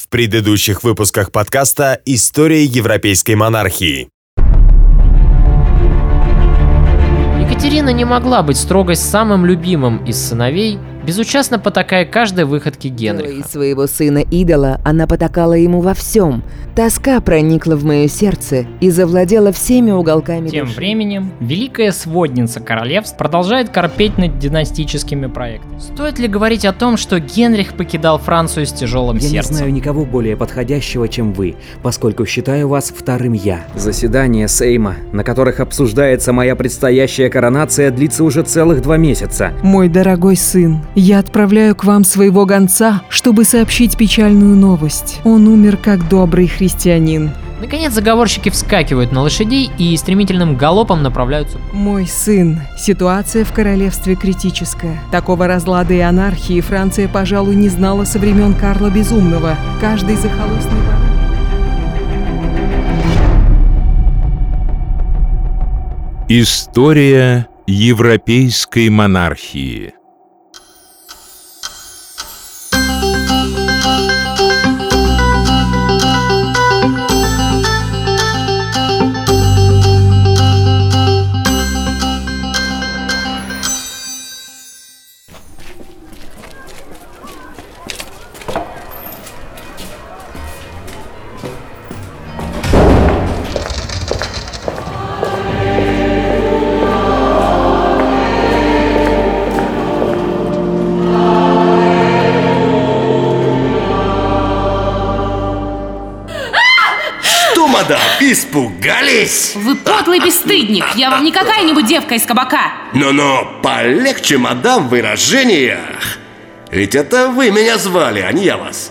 в предыдущих выпусках подкаста «История европейской монархии». Екатерина не могла быть строгой с самым любимым из сыновей, безучастно потакая каждой выходке Генриха. Из своего сына-идола она потакала ему во всем. Тоска проникла в мое сердце и завладела всеми уголками души. Тем временем великая сводница королевств продолжает корпеть над династическими проектами. Стоит ли говорить о том, что Генрих покидал Францию с тяжелым сердцем? Я не знаю никого более подходящего, чем вы, поскольку считаю вас вторым я. Заседания Сейма, на которых обсуждается моя предстоящая коронация, длится уже целых 2 месяца. Мой дорогой сын, я отправляю к вам своего гонца, чтобы сообщить печальную новость. Он умер как добрый христианин. Наконец заговорщики вскакивают на лошадей и стремительным галопом направляются. Мой сын, ситуация в королевстве критическая. Такого разлада и анархии Франция, пожалуй, не знала со времен Карла Безумного. Каждый захолустный... История европейской монархии. Испугались? Вы подлый бесстыдник! Я вам не какая-нибудь девка из кабака! Но полегче, мадам, в выражениях! Ведь это вы меня звали, а не я вас!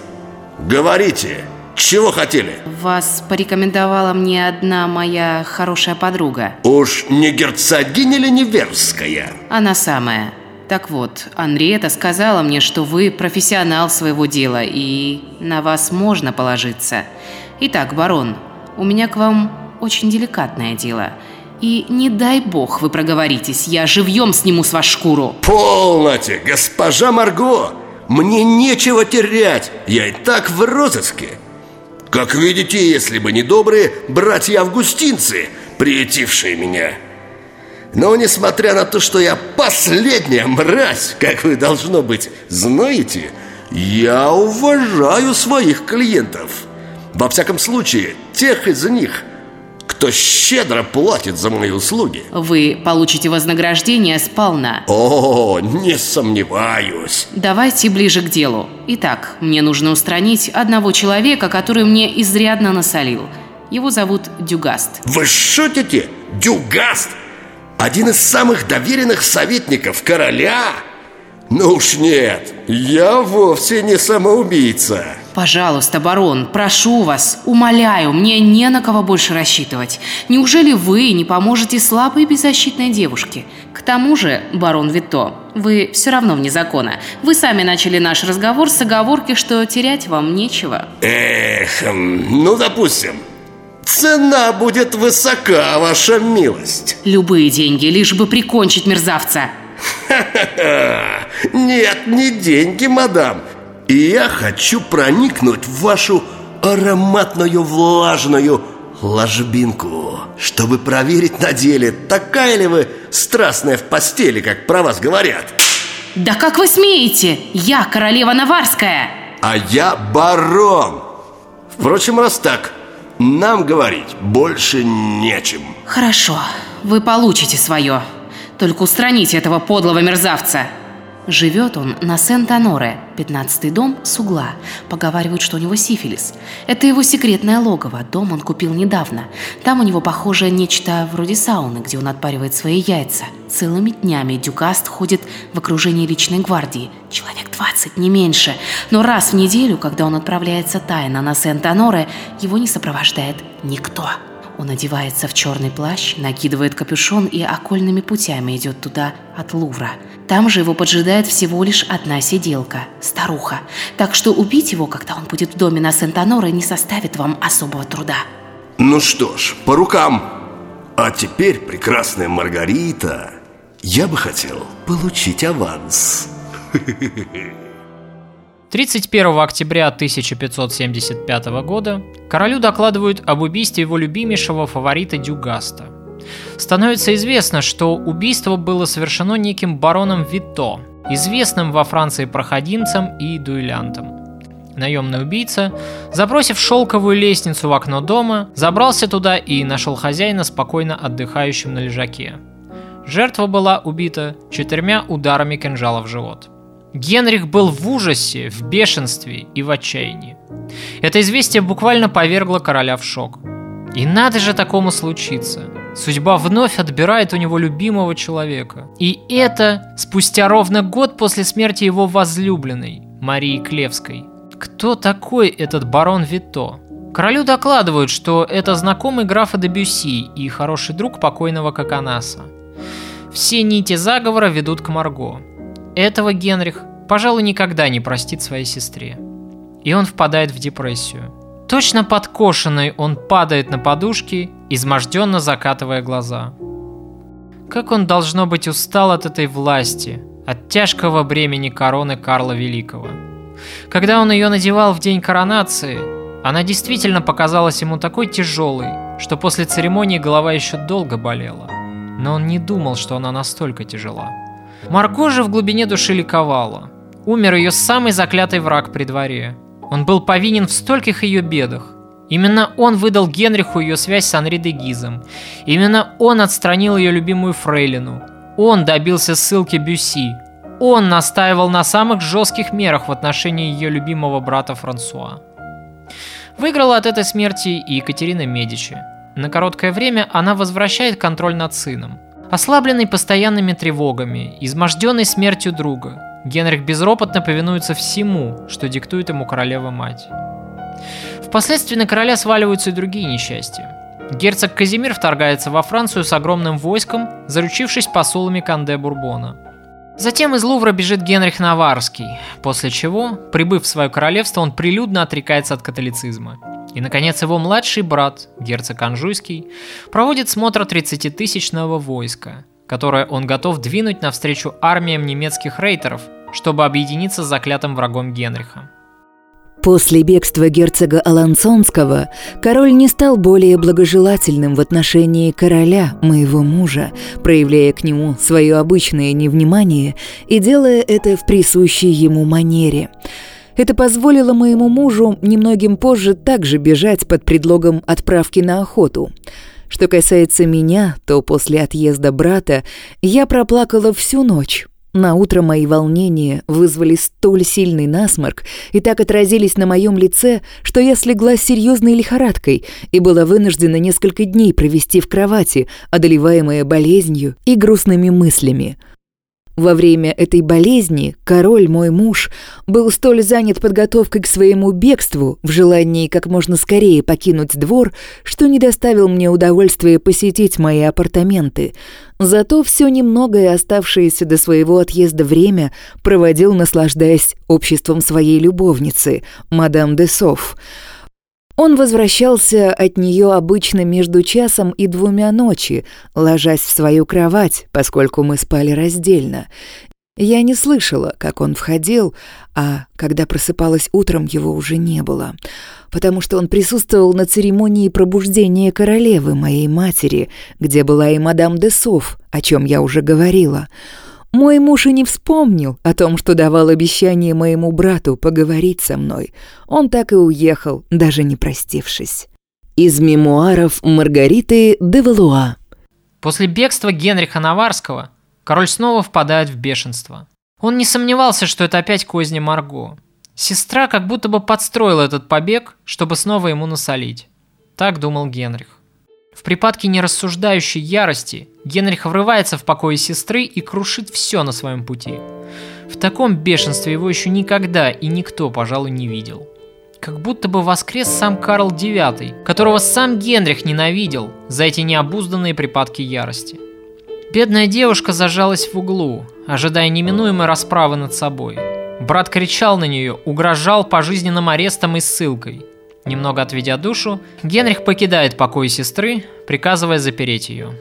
Говорите, чего хотели? Вас порекомендовала мне одна моя хорошая подруга. Уж не герцогиня Лениверская? Она самая. Так вот, Анриета сказала мне, что вы профессионал своего дела, и на вас можно положиться. Итак, барон, у меня к вам очень деликатное дело. И не дай бог вы проговоритесь, я живьем сниму с вас шкуру. Полноте, госпожа Марго, мне нечего терять, я и так в розыске. Как видите, если бы не добрые братья-августинцы, приютившие меня. Но несмотря на то, что я последняя мразь, как вы, должно быть, знаете, я уважаю своих клиентов. Во всяком случае, тех из них, кто щедро платит за мои услуги. Вы получите вознаграждение сполна. О, не сомневаюсь. Давайте ближе к делу. Итак, мне нужно устранить одного человека, который мне изрядно насолил. Его зовут Дюгаст. Вы шутите? Дюгаст? Один из самых доверенных советников короля? Ну уж нет, я вовсе не самоубийца. Пожалуйста, барон, прошу вас, умоляю, мне не на кого больше рассчитывать. Неужели вы не поможете слабой и беззащитной девушке? К тому же, барон Витто, вы все равно вне закона. Вы сами начали наш разговор с оговорки, что терять вам нечего. Ну допустим. Цена будет высока, ваша милость. Любые деньги, лишь бы прикончить мерзавца. Ха-ха-ха! Нет, не деньги, мадам. И я хочу проникнуть в вашу ароматную влажную ложбинку, чтобы проверить на деле, такая ли вы страстная в постели, как про вас говорят. Да как вы смеете? Я королева Наварская. А я барон. Впрочем, раз так, нам говорить больше нечем. Хорошо, вы получите свое. Только устраните этого подлого мерзавца. Живет он на Сент-Оноре, 15-й дом с угла. Поговаривают, что у него сифилис. Это его секретное логово, дом он купил недавно. Там у него, похоже, нечто вроде сауны, где он отпаривает свои яйца. Целыми днями Дюгаст ходит в окружении личной гвардии. Человек 20, не меньше. Но раз в неделю, когда он отправляется тайно на Сент-Оноре, его не сопровождает никто. Он одевается в черный плащ, накидывает капюшон и окольными путями идет туда от Лувра. Там же его поджидает всего лишь одна сиделка – старуха. Так что убить его, когда он будет в доме на Сент-Оноре, не составит вам особого труда. Ну что ж, по рукам. А теперь, прекрасная Маргарита, я бы хотел получить аванс. 31 октября 1575 года королю докладывают об убийстве его любимейшего фаворита Дюгаста. Становится известно, что убийство было совершено неким бароном Витто, известным во Франции проходимцем и дуэлянтом. Наемный убийца, забросив шелковую лестницу в окно дома, забрался туда и нашел хозяина спокойно отдыхающим на лежаке. Жертва была убита 4 ударами кинжала в живот. Генрих был в ужасе, в бешенстве и в отчаянии. Это известие буквально повергло короля в шок. И надо же такому случиться. Судьба вновь отбирает у него любимого человека. И это спустя ровно год после смерти его возлюбленной, Марии Клевской. Кто такой этот барон Витто? Королю докладывают, что это знакомый графа де Бюсси и хороший друг покойного Коконаса. Все нити заговора ведут к Марго. Этого Генрих, пожалуй, никогда не простит своей сестре. И он впадает в депрессию. Точно подкошенный, он падает на подушки, изможденно закатывая глаза. Как он, должно быть, устал от этой власти, от тяжкого бремени короны Карла Великого. Когда он ее надевал в день коронации, она действительно показалась ему такой тяжелой, что после церемонии голова еще долго болела. Но он не думал, что она настолько тяжела. Марго же в глубине души ликовала. Умер ее самый заклятый враг при дворе. Он был повинен в стольких ее бедах. Именно он выдал Генриху ее связь с Анри де Гизом. Именно он отстранил ее любимую фрейлину. Он добился ссылки Бюсси. Он настаивал на самых жестких мерах в отношении ее любимого брата Франсуа. Выиграла от этой смерти и Екатерина Медичи. На короткое время она возвращает контроль над сыном. Ослабленный постоянными тревогами, изможденный смертью друга, Генрих безропотно повинуется всему, что диктует ему королева-мать. Впоследствии на короля сваливаются и другие несчастья. Герцог Казимир вторгается во Францию с огромным войском, заручившись посулами Канде Бурбона. Затем из Лувра бежит Генрих Наваррский, после чего, прибыв в свое королевство, он прилюдно отрекается от католицизма. И, наконец, его младший брат, герцог Анжуйский, проводит смотр 30-тысячного войска, которое он готов двинуть навстречу армиям немецких рейтеров, чтобы объединиться с заклятым врагом Генриха. После бегства герцога Алансонского король не стал более благожелательным в отношении короля, моего мужа, проявляя к нему свое обычное невнимание и делая это в присущей ему манере. Это позволило моему мужу немногим позже также бежать под предлогом отправки на охоту. Что касается меня, то после отъезда брата я проплакала всю ночь. Наутро мои волнения вызвали столь сильный насморк и так отразились на моем лице, что я слегла с серьезной лихорадкой и была вынуждена несколько дней провести в кровати, одолеваемая болезнью и грустными мыслями. Во время этой болезни король, мой муж, был столь занят подготовкой к своему бегству в желании как можно скорее покинуть двор, что не доставил мне удовольствия посетить мои апартаменты. Зато все немногое оставшееся до своего отъезда время проводил, наслаждаясь обществом своей любовницы, мадам де Сов. Он возвращался от нее обычно между 1:00 и 2:00 ночи, ложась в свою кровать, поскольку мы спали раздельно. Я не слышала, как он входил, а когда просыпалась утром, его уже не было, потому что он присутствовал на церемонии пробуждения королевы, моей матери, где была и мадам де Сов, о чем я уже говорила. Мой муж и не вспомнил о том, что давал обещание моему брату поговорить со мной. Он так и уехал, даже не простившись. Из мемуаров Маргариты де Валуа. После бегства Генриха Наваррского король снова впадает в бешенство. Он не сомневался, что это опять козни Марго. Сестра как будто бы подстроила этот побег, чтобы снова ему насолить. Так думал Генрих. В припадке нерассуждающей ярости Генрих врывается в покои сестры и крушит все на своем пути. В таком бешенстве его еще никогда и никто, пожалуй, не видел. Как будто бы воскрес сам Карл IX, которого сам Генрих ненавидел за эти необузданные припадки ярости. Бедная девушка зажалась в углу, ожидая неминуемой расправы над собой. Брат кричал на нее, угрожал пожизненным арестом и ссылкой. Немного отведя душу, Генрих покидает покой сестры, приказывая запереть ее.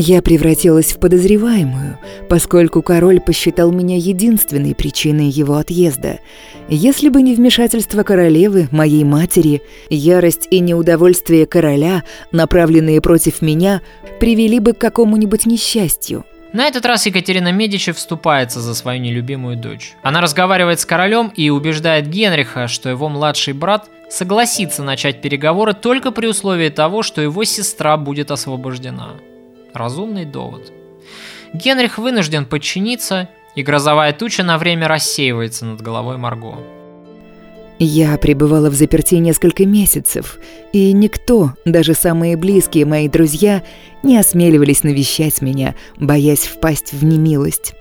Я превратилась в подозреваемую, поскольку король посчитал меня единственной причиной его отъезда. Если бы не вмешательство королевы, моей матери, ярость и неудовольствие короля, направленные против меня, привели бы к какому-нибудь несчастью. На этот раз Екатерина Медичи вступается за свою нелюбимую дочь. Она разговаривает с королем и убеждает Генриха, что его младший брат согласится начать переговоры только при условии того, что его сестра будет освобождена. Разумный довод. Генрих вынужден подчиниться, и грозовая туча на время рассеивается над головой Марго. Я пребывала в заперти несколько месяцев, и никто, даже самые близкие мои друзья, не осмеливались навещать меня, боясь впасть в немилость.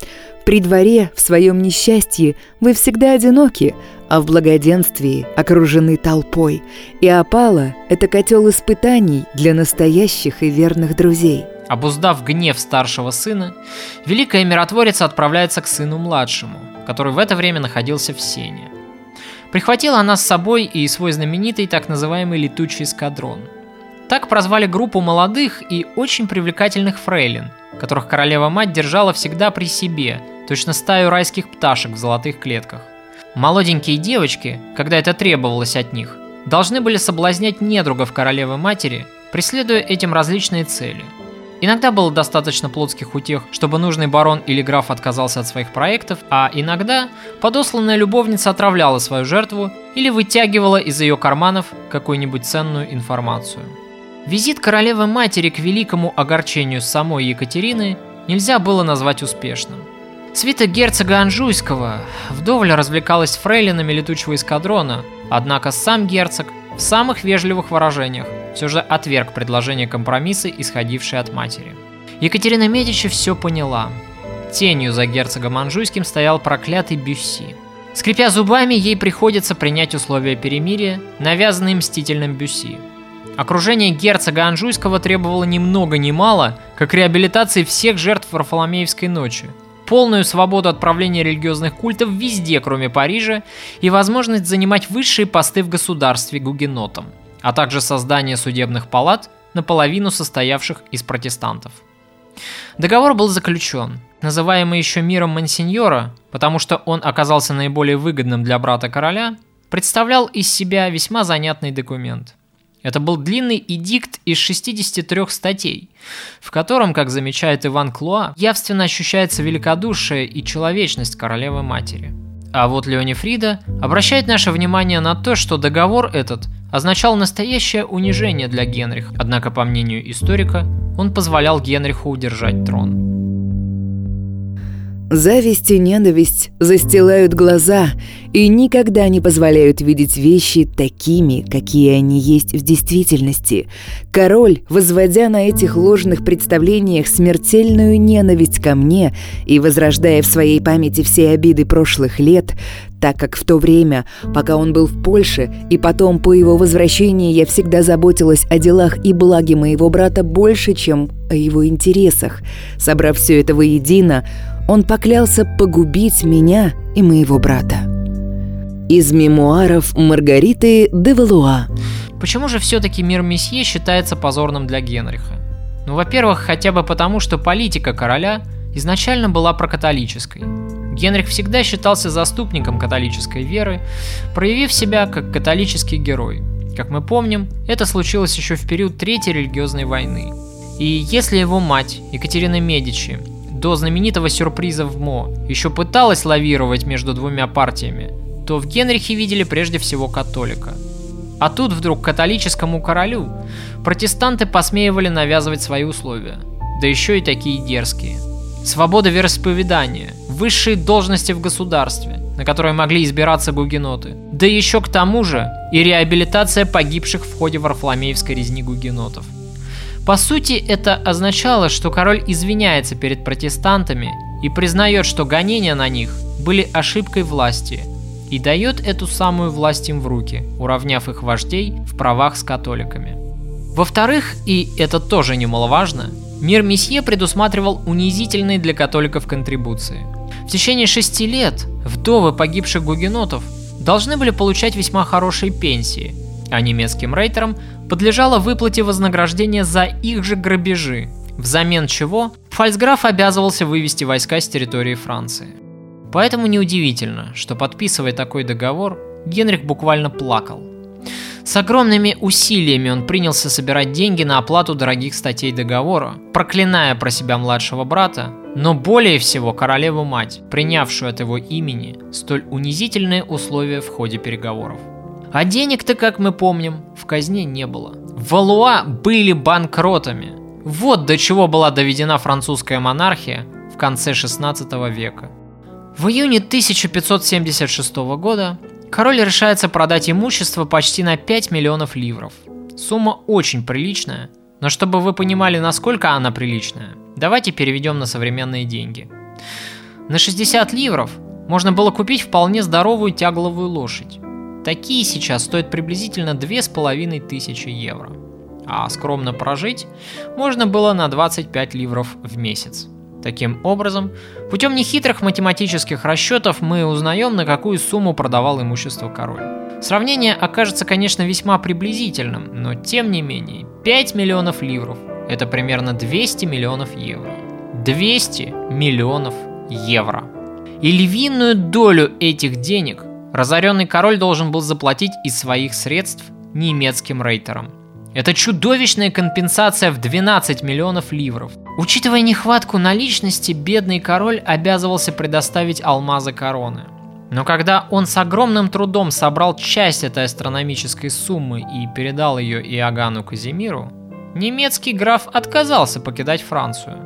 При дворе, в своем несчастье, вы всегда одиноки, а в благоденствии окружены толпой, и опала – это котел испытаний для настоящих и верных друзей. Обуздав гнев старшего сына, великая миротворица отправляется к сыну младшему, который в это время находился в сене. Прихватила она с собой и свой знаменитый так называемый «летучий эскадрон». Так прозвали группу молодых и очень привлекательных фрейлин, которых королева-мать держала всегда при себе, точно стаю райских пташек в золотых клетках. Молоденькие девочки, когда это требовалось от них, должны были соблазнять недругов королевы-матери, преследуя этим различные цели. Иногда было достаточно плотских утех, чтобы нужный барон или граф отказался от своих проектов, а иногда подосланная любовница отравляла свою жертву или вытягивала из ее карманов какую-нибудь ценную информацию. Визит королевы-матери к великому огорчению самой Екатерины нельзя было назвать успешным. Свита герцога Анжуйского вдоволь развлекалась фрейлинами летучего эскадрона, однако сам герцог в самых вежливых выражениях все же отверг предложение компромисса, исходившее от матери. Екатерина Медичи все поняла. Тенью за герцогом Анжуйским стоял проклятый Бюсси. Скрипя зубами, ей приходится принять условия перемирия, навязанные мстительным Бюсси. Окружение герцога Анжуйского требовало ни много ни мало, как реабилитации всех жертв Варфоломеевской ночи, полную свободу от правления религиозных культов везде, кроме Парижа, и возможность занимать высшие посты в государстве гугенотам, а также создание судебных палат, наполовину состоявших из протестантов. Договор был заключен, называемый еще миром Монсеньора, потому что он оказался наиболее выгодным для брата короля, представлял из себя весьма занятный документ. Это был длинный эдикт из 63 статей, в котором, как замечает Иван Клуа, явственно ощущается великодушие и человечность королевы-матери. А вот Леонифрида обращает наше внимание на то, что договор этот означал настоящее унижение для Генриха, однако, по мнению историка, он позволял Генриху удержать трон. Зависть и ненависть застилают глаза и никогда не позволяют видеть вещи такими, какие они есть в действительности. Король, возводя на этих ложных представлениях смертельную ненависть ко мне и возрождая в своей памяти все обиды прошлых лет, так как в то время, пока он был в Польше, и потом по его возвращении я всегда заботилась о делах и благе моего брата больше, чем о его интересах, собрав все это воедино, он поклялся погубить меня и моего брата. Из мемуаров Маргариты де Валуа. Почему же все-таки мир Месье считается позорным для Генриха? Ну, во-первых, хотя бы потому, что политика короля изначально была прокатолической. Генрих всегда считался заступником католической веры, проявив себя как католический герой. Как мы помним, это случилось еще в период Третьей религиозной войны. И если его мать, Екатерина Медичи, до знаменитого сюрприза в Мо еще пыталась лавировать между двумя партиями, то в Генрихе видели прежде всего католика. А тут вдруг католическому королю протестанты посмеивали навязывать свои условия, да еще и такие дерзкие. Свобода вероисповедания, высшие должности в государстве, на которые могли избираться гугеноты, да еще к тому же и реабилитация погибших в ходе Варфоломеевской резни гугенотов. По сути, это означало, что король извиняется перед протестантами и признает, что гонения на них были ошибкой власти, и дает эту самую власть им в руки, уравняв их вождей в правах с католиками. Во-вторых, и это тоже немаловажно, мир Месье предусматривал унизительные для католиков контрибуции. В течение 6 лет вдовы погибших гугенотов должны были получать весьма хорошие пенсии, а немецким рейтерам подлежало выплате вознаграждения за их же грабежи, взамен чего фальцграф обязывался вывести войска с территории Франции. Поэтому неудивительно, что, подписывая такой договор, Генрих буквально плакал. С огромными усилиями он принялся собирать деньги на оплату дорогих статей договора, проклиная про себя младшего брата, но более всего королеву-мать, принявшую от его имени столь унизительные условия в ходе переговоров. А денег-то, как мы помним, в казне не было. Валуа были банкротами. Вот до чего была доведена французская монархия в конце 16 века. В июне 1576 года король решается продать имущество почти на 5 миллионов ливров. Сумма очень приличная, но чтобы вы понимали, насколько она приличная, давайте переведем на современные деньги. На 60 ливров можно было купить вполне здоровую тягловую лошадь. Такие сейчас стоят приблизительно 2500 евро. А скромно прожить можно было на 25 ливров в месяц. Таким образом, путем нехитрых математических расчетов мы узнаем, на какую сумму продавал имущество король. Сравнение окажется, конечно, весьма приблизительным, но тем не менее 5 миллионов ливров – это примерно 200 миллионов евро. 200 миллионов евро! И львиную долю этих денег разоренный король должен был заплатить из своих средств немецким рейтерам. Это чудовищная компенсация в 12 миллионов ливров. Учитывая нехватку наличности, бедный король обязывался предоставить алмазы короны. Но когда он с огромным трудом собрал часть этой астрономической суммы и передал ее Иоганну Казимиру, немецкий граф отказался покидать Францию.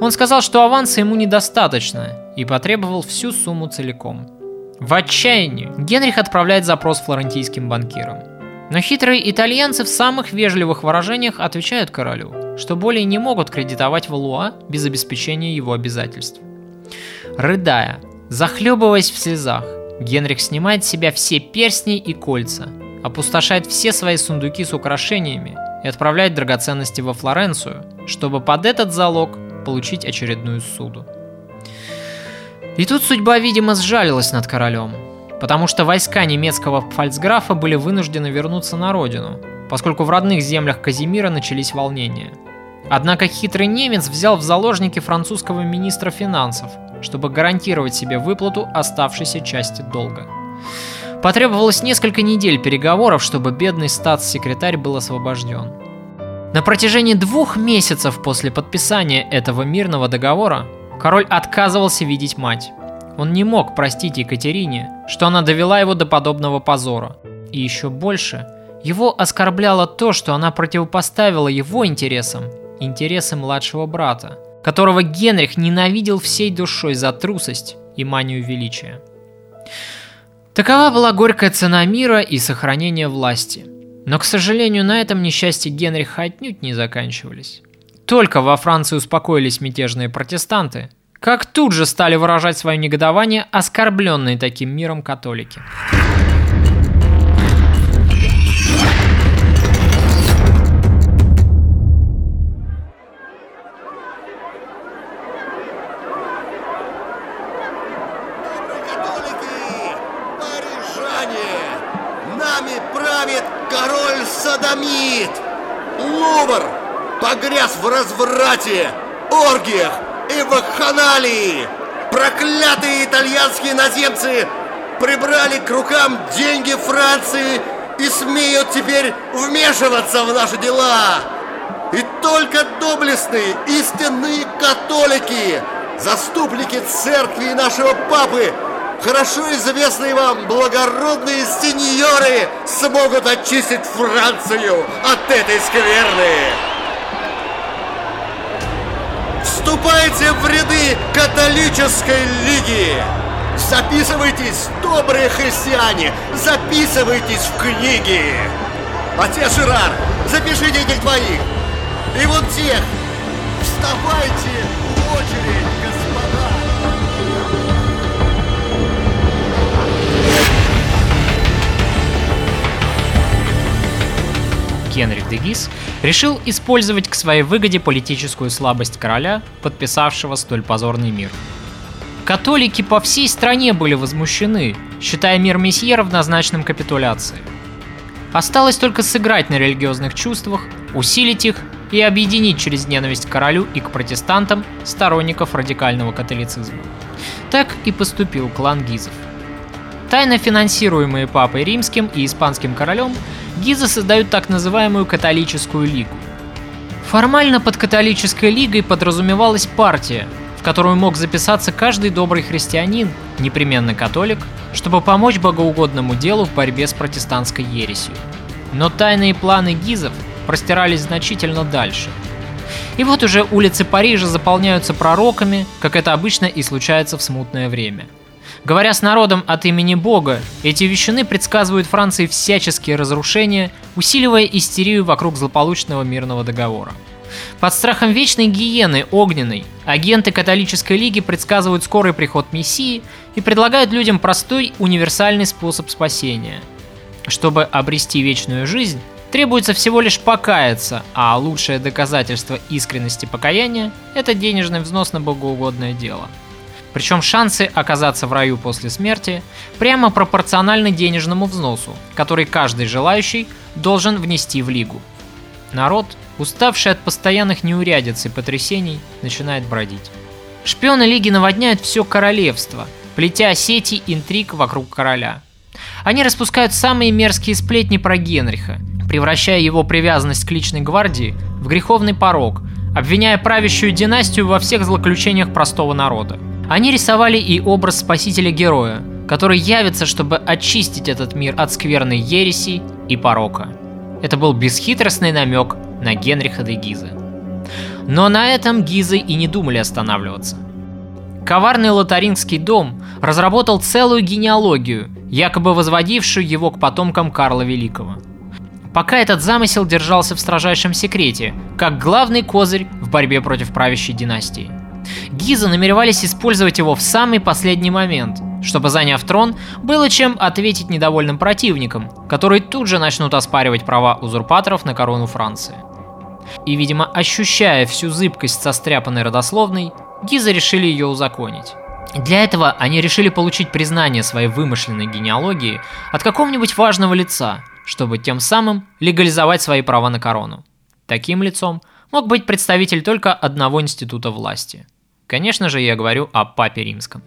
Он сказал, что аванса ему недостаточно, и потребовал всю сумму целиком. В отчаянии Генрих отправляет запрос флорентийским банкирам. Но хитрые итальянцы в самых вежливых выражениях отвечают королю, что более не могут кредитовать Валуа без обеспечения его обязательств. Рыдая, захлебываясь в слезах, Генрих снимает с себя все перстни и кольца, опустошает все свои сундуки с украшениями и отправляет драгоценности во Флоренцию, чтобы под этот залог получить очередную ссуду. И тут судьба, видимо, сжалилась над королем, потому что войска немецкого фальцграфа были вынуждены вернуться на родину, поскольку в родных землях Казимира начались волнения. Однако хитрый немец взял в заложники французского министра финансов, чтобы гарантировать себе выплату оставшейся части долга. Потребовалось несколько недель переговоров, чтобы бедный статс-секретарь был освобожден. На протяжении 2 месяцев после подписания этого мирного договора король отказывался видеть мать. Он не мог простить Екатерине, что она довела его до подобного позора. И еще больше, его оскорбляло то, что она противопоставила его интересам, интересы младшего брата, которого Генрих ненавидел всей душой за трусость и манию величия. Такова была горькая цена мира и сохранения власти. Но, к сожалению, на этом несчастья Генриха отнюдь не заканчивались. Только во Франции успокоились мятежные протестанты, как тут же стали выражать свое негодование оскорбленные таким миром католики. Католики, парижане, нами правит король-содомит. Лувр погряз в разврате, оргиях и вакханалии! Проклятые итальянские наземцы прибрали к рукам деньги Франции и смеют теперь вмешиваться в наши дела! И только доблестные, истинные католики, заступники церкви и нашего папы, хорошо известные вам благородные сеньоры, смогут очистить Францию от этой скверны! Вступайте в ряды Католической Лиги! Записывайтесь, добрые христиане! Записывайтесь в книги! Отец Жерар, запишите этих двоих! И вот тех! Вставайте в очередь, господа! Генрих де Гиз решил использовать к своей выгоде политическую слабость короля, подписавшего столь позорный мир. Католики по всей стране были возмущены, считая мир месье равнозначным капитуляции. Осталось только сыграть на религиозных чувствах, усилить их и объединить через ненависть к королю и к протестантам сторонников радикального католицизма. Так и поступил клан Гизов. Тайно финансируемые Папой Римским и Испанским королем, Гизы создают так называемую Католическую Лигу. Формально под Католической Лигой подразумевалась партия, в которую мог записаться каждый добрый христианин, непременно католик, чтобы помочь богоугодному делу в борьбе с протестантской ересью. Но тайные планы Гизов простирались значительно дальше. И вот уже улицы Парижа заполняются пророками, как это обычно и случается в смутное время. Говоря с народом от имени Бога, эти вещуны предсказывают Франции всяческие разрушения, усиливая истерию вокруг злополучного мирного договора. Под страхом вечной гиены огненной агенты Католической Лиги предсказывают скорый приход Мессии и предлагают людям простой универсальный способ спасения. Чтобы обрести вечную жизнь, требуется всего лишь покаяться, а лучшее доказательство искренности покаяния – это денежный взнос на богоугодное дело. Причем шансы оказаться в раю после смерти прямо пропорциональны денежному взносу, который каждый желающий должен внести в Лигу. Народ, уставший от постоянных неурядиц и потрясений, начинает бродить. Шпионы Лиги наводняют все королевство, плетя сети интриг вокруг короля. Они распускают самые мерзкие сплетни про Генриха, превращая его привязанность к личной гвардии в греховный порок, обвиняя правящую династию во всех злоключениях простого народа. Они рисовали и образ спасителя-героя, который явится, чтобы очистить этот мир от скверной ереси и порока. Это был бесхитростный намек на Генриха де Гиза. Но на этом Гизы и не думали останавливаться. Коварный лотарингский дом разработал целую генеалогию, якобы возводившую его к потомкам Карла Великого. Пока этот замысел держался в строжайшем секрете, как главный козырь в борьбе против правящей династии. Гизы намеревались использовать его в самый последний момент, чтобы, заняв трон, было чем ответить недовольным противникам, которые тут же начнут оспаривать права узурпаторов на корону Франции. И, видимо, ощущая всю зыбкость состряпанной родословной, Гизы решили ее узаконить. Для этого они решили получить признание своей вымышленной генеалогии от какого-нибудь важного лица, чтобы тем самым легализовать свои права на корону. Таким лицом мог быть представитель только одного института власти. Конечно же, я говорю о Папе Римском.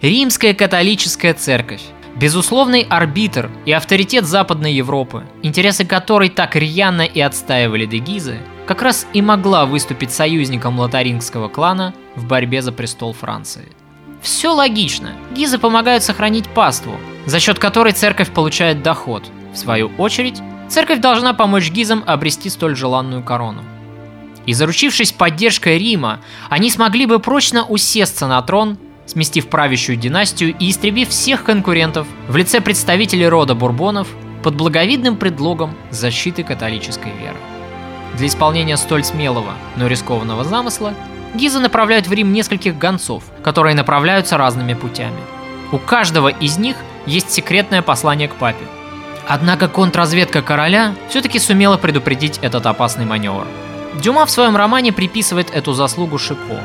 Римская католическая церковь – безусловный арбитр и авторитет Западной Европы, интересы которой так рьяно и отстаивали де Гизы, как раз и могла выступить союзником лотарингского клана в борьбе за престол Франции. Все логично. Гизы помогают сохранить паству, за счет которой церковь получает доход. В свою очередь, церковь должна помочь Гизам обрести столь желанную корону. И заручившись поддержкой Рима, они смогли бы прочно усесться на трон, сместив правящую династию и истребив всех конкурентов в лице представителей рода Бурбонов под благовидным предлогом защиты католической веры. Для исполнения столь смелого, но рискованного замысла Гизы направляют в Рим нескольких гонцов, которые направляются разными путями. У каждого из них есть секретное послание к папе. Однако контрразведка короля все-таки сумела предупредить этот опасный маневр. Дюма в своем романе приписывает эту заслугу Шипо,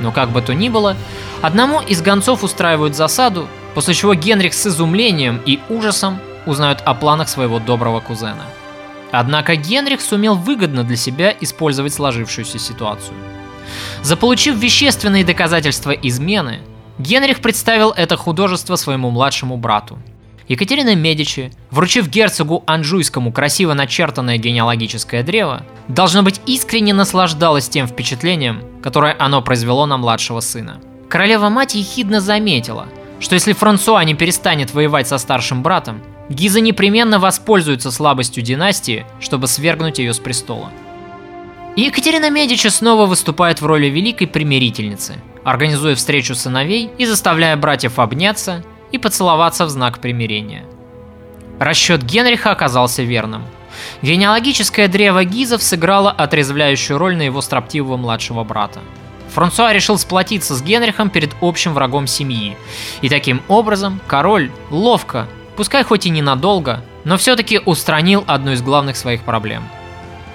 но как бы то ни было, одному из гонцов устраивают засаду, после чего Генрих с изумлением и ужасом узнает о планах своего доброго кузена. Однако Генрих сумел выгодно для себя использовать сложившуюся ситуацию. Заполучив вещественные доказательства измены, Генрих представил это художество своему младшему брату. Екатерина Медичи, вручив герцогу Анжуйскому красиво начертанное генеалогическое древо, должно быть искренне наслаждалась тем впечатлением, которое оно произвело на младшего сына. Королева-мать ехидно заметила, что если Франсуа не перестанет воевать со старшим братом, Гизы непременно воспользуются слабостью династии, чтобы свергнуть ее с престола. Екатерина Медичи снова выступает в роли великой примирительницы, организуя встречу сыновей и заставляя братьев обняться и поцеловаться в знак примирения. Расчет Генриха оказался верным. Генеалогическое древо Гизов сыграло отрезвляющую роль на его строптивого младшего брата. Франсуа решил сплотиться с Генрихом перед общим врагом семьи, и таким образом король ловко, пускай хоть и ненадолго, но все-таки устранил одну из главных своих проблем.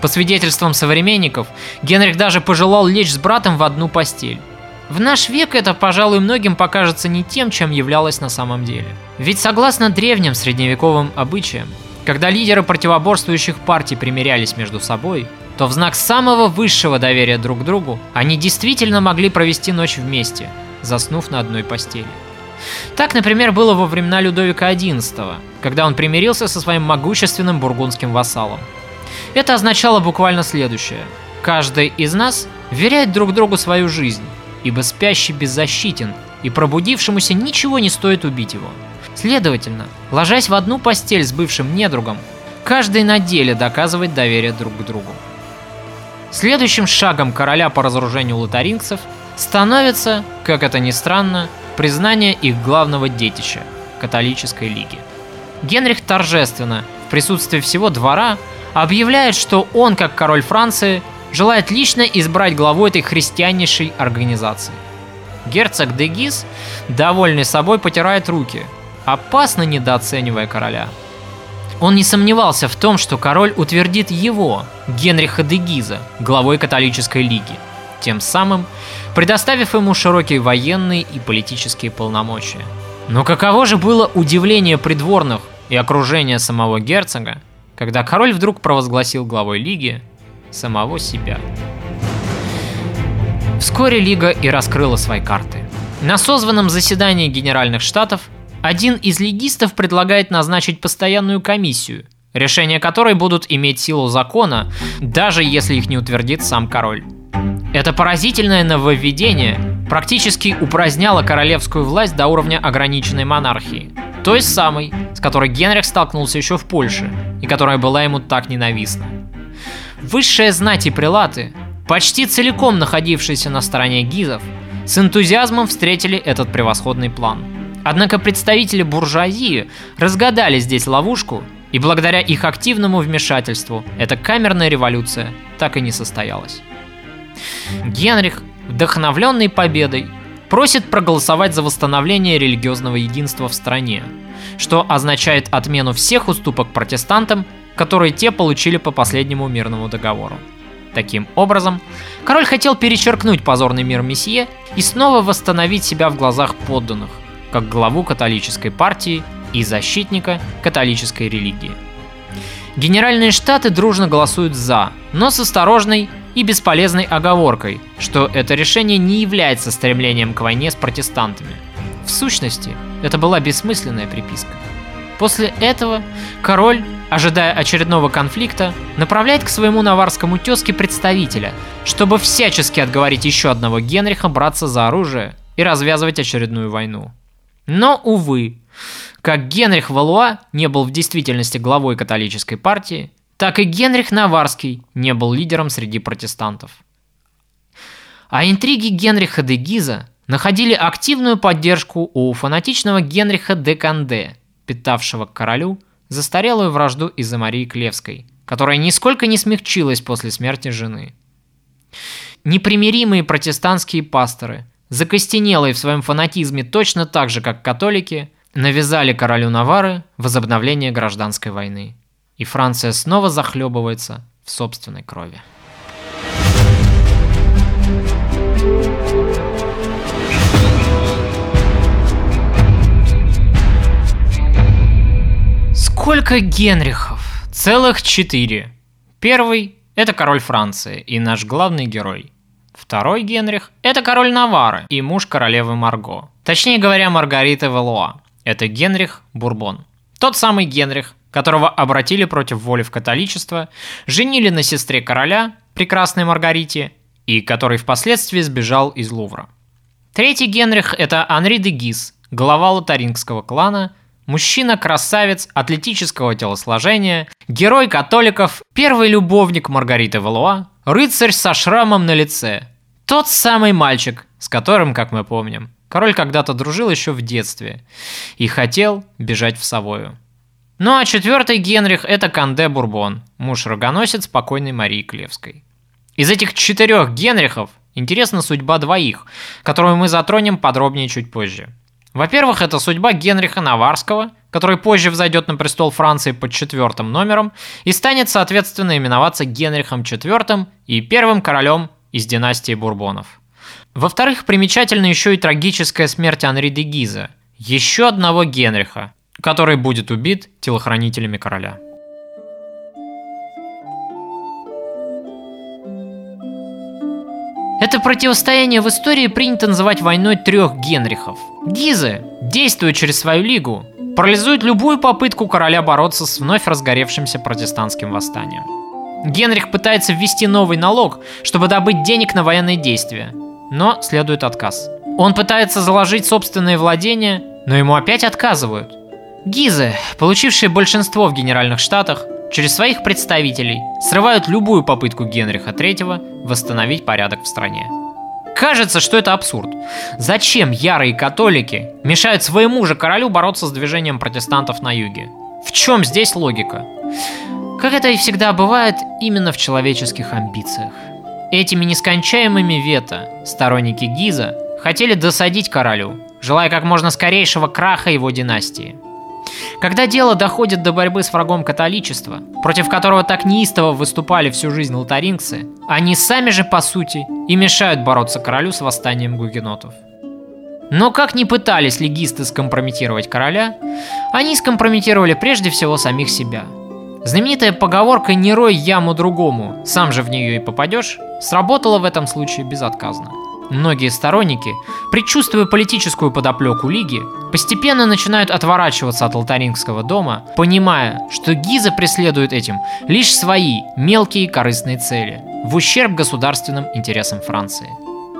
По свидетельствам современников, Генрих даже пожелал лечь с братом в одну постель. В наш век это, пожалуй, многим покажется не тем, чем являлось на самом деле. Ведь согласно древним средневековым обычаям, когда лидеры противоборствующих партий примирялись между собой, то в знак самого высшего доверия друг к другу они действительно могли провести ночь вместе, заснув на одной постели. Так, например, было во времена Людовика XI, когда он примирился со своим могущественным бургундским вассалом. Это означало буквально следующее. Каждый из нас вверяет друг другу свою жизнь, ибо спящий беззащитен, и пробудившемуся ничего не стоит убить его. Следовательно, ложась в одну постель с бывшим недругом, каждый на деле доказывает доверие друг к другу. Следующим шагом короля по разоружению лотарингцев становится, как это ни странно, признание их главного детища – Католической Лиги. Генрих торжественно, в присутствии всего двора, объявляет, что он, как король Франции, желает лично избрать главу этой христианнейшей организации. Герцог де Гиз, довольный собой, потирает руки, опасно недооценивая короля. Он не сомневался в том, что король утвердит его, Генриха де Гиза, главой Католической Лиги, тем самым предоставив ему широкие военные и политические полномочия. Но каково же было удивление придворных и окружения самого герцога, когда король вдруг провозгласил главой Лиги самого себя. Вскоре Лига и раскрыла свои карты. На созванном заседании Генеральных Штатов один из лигистов предлагает назначить постоянную комиссию, решения которой будут иметь силу закона, даже если их не утвердит сам король. Это поразительное нововведение практически упраздняло королевскую власть до уровня ограниченной монархии, той самой, с которой Генрих столкнулся еще в Польше, и которая была ему так ненавистна. Высшая знать и прелаты, почти целиком находившиеся на стороне Гизов, с энтузиазмом встретили этот превосходный план. Однако представители буржуазии разгадали здесь ловушку, и благодаря их активному вмешательству эта камерная революция так и не состоялась. Генрих, вдохновленный победой, просит проголосовать за восстановление религиозного единства в стране, что означает отмену всех уступок протестантам, которые те получили по последнему мирному договору. Таким образом, король хотел перечеркнуть позорный мир Мессье и снова восстановить себя в глазах подданных, как главу католической партии и защитника католической религии. Генеральные штаты дружно голосуют «за», но с осторожной и бесполезной оговоркой, что это решение не является стремлением к войне с протестантами. В сущности, это была бессмысленная приписка. После этого король, ожидая очередного конфликта, направляет к своему наварскому тезке представителя, чтобы всячески отговорить еще одного Генриха браться за оружие и развязывать очередную войну. Но, увы, как Генрих Валуа не был в действительности главой католической партии, так и Генрих Наваррский не был лидером среди протестантов. А интриги Генриха де Гиза находили активную поддержку у фанатичного Генриха де Канде, питавшего к королю застарелую вражду из-за Марии Клевской, которая нисколько не смягчилась после смерти жены. Непримиримые протестантские пасторы, закостенелые в своем фанатизме точно так же, как католики, навязали королю Наварры возобновление гражданской войны. И Франция снова захлебывается в собственной крови. Сколько Генрихов? Целых 4. Первый – это король Франции и наш главный герой. Второй Генрих – это король Наварры и муж королевы Марго. Точнее говоря, Маргариты Валуа. Это Генрих Бурбон. Тот самый Генрих, которого обратили против воли в католичество, женили на сестре короля, прекрасной Маргарите, и который впоследствии сбежал из Лувра. Третий Генрих – это Анри де Гиз, глава лотарингского клана, мужчина-красавец атлетического телосложения, герой католиков, первый любовник Маргариты Валуа, рыцарь со шрамом на лице. Тот самый мальчик, с которым, как мы помним, король когда-то дружил еще в детстве и хотел бежать в Савою. Ну а четвертый Генрих – это Канде Бурбон, муж-рогоносец покойной Марии Клевской. Из этих 4 Генрихов интересна судьба 2, которую мы затронем подробнее чуть позже. Во-первых, это судьба Генриха Наваррского, который позже взойдет на престол Франции под 4 номером и станет, соответственно, именоваться Генрихом IV и первым королем из династии Бурбонов. Во-вторых, примечательна еще и трагическая смерть Анри де Гиза, еще одного Генриха, который будет убит телохранителями короля. Это противостояние в истории принято называть войной трех Генрихов. Гизы, действуя через свою лигу, парализуют любую попытку короля бороться с вновь разгоревшимся протестантским восстанием. Генрих пытается ввести новый налог, чтобы добыть денег на военные действия, но следует отказ. Он пытается заложить собственные владения, но ему опять отказывают. Гизы, получившие большинство в Генеральных Штатах, через своих представителей срывают любую попытку Генриха III восстановить порядок в стране. Кажется, что это абсурд. Зачем ярые католики мешают своему же королю бороться с движением протестантов на юге? В чем здесь логика? Как это и всегда бывает, именно в человеческих амбициях. Этими нескончаемыми вето сторонники Гиза хотели досадить королю, желая как можно скорейшего краха его династии. Когда дело доходит до борьбы с врагом католичества, против которого так неистово выступали всю жизнь лотарингцы, они сами же, по сути, и мешают бороться королю с восстанием гугенотов. Но как ни пытались лигисты скомпрометировать короля, они скомпрометировали прежде всего самих себя. Знаменитая поговорка «не рой яму другому, сам же в нее и попадешь» сработала в этом случае безотказно. Многие сторонники, предчувствуя политическую подоплеку Лиги, постепенно начинают отворачиваться от лотарингского дома, понимая, что Гиза преследует этим лишь свои мелкие корыстные цели, в ущерб государственным интересам Франции.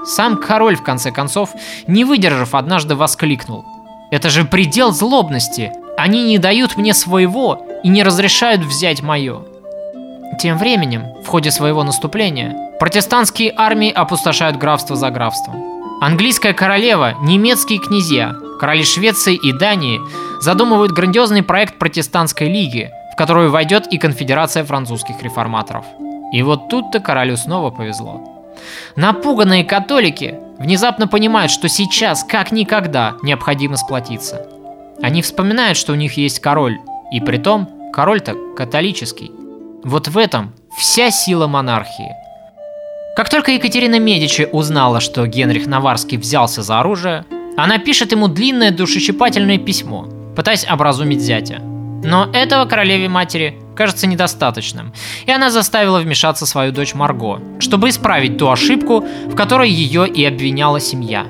Сам король, в конце концов, не выдержав, однажды воскликнул: «Это же предел злобности! Они не дают мне своего и не разрешают взять мое!» Тем временем, в ходе своего наступления, протестантские армии опустошают графство за графством. Английская королева, немецкие князья, короли Швеции и Дании задумывают грандиозный проект протестантской лиги, в которую войдет и конфедерация французских реформаторов. И вот тут-то королю снова повезло. Напуганные католики внезапно понимают, что сейчас, как никогда, необходимо сплотиться. Они вспоминают, что у них есть король, и притом король-то католический. Вот в этом вся сила монархии. Как только Екатерина Медичи узнала, что Генрих Наваррский взялся за оружие, она пишет ему длинное душещипательное письмо, пытаясь образумить зятя. Но этого королеве матери кажется недостаточным, и она заставила вмешаться свою дочь Марго, чтобы исправить ту ошибку, в которой ее и обвиняла семья.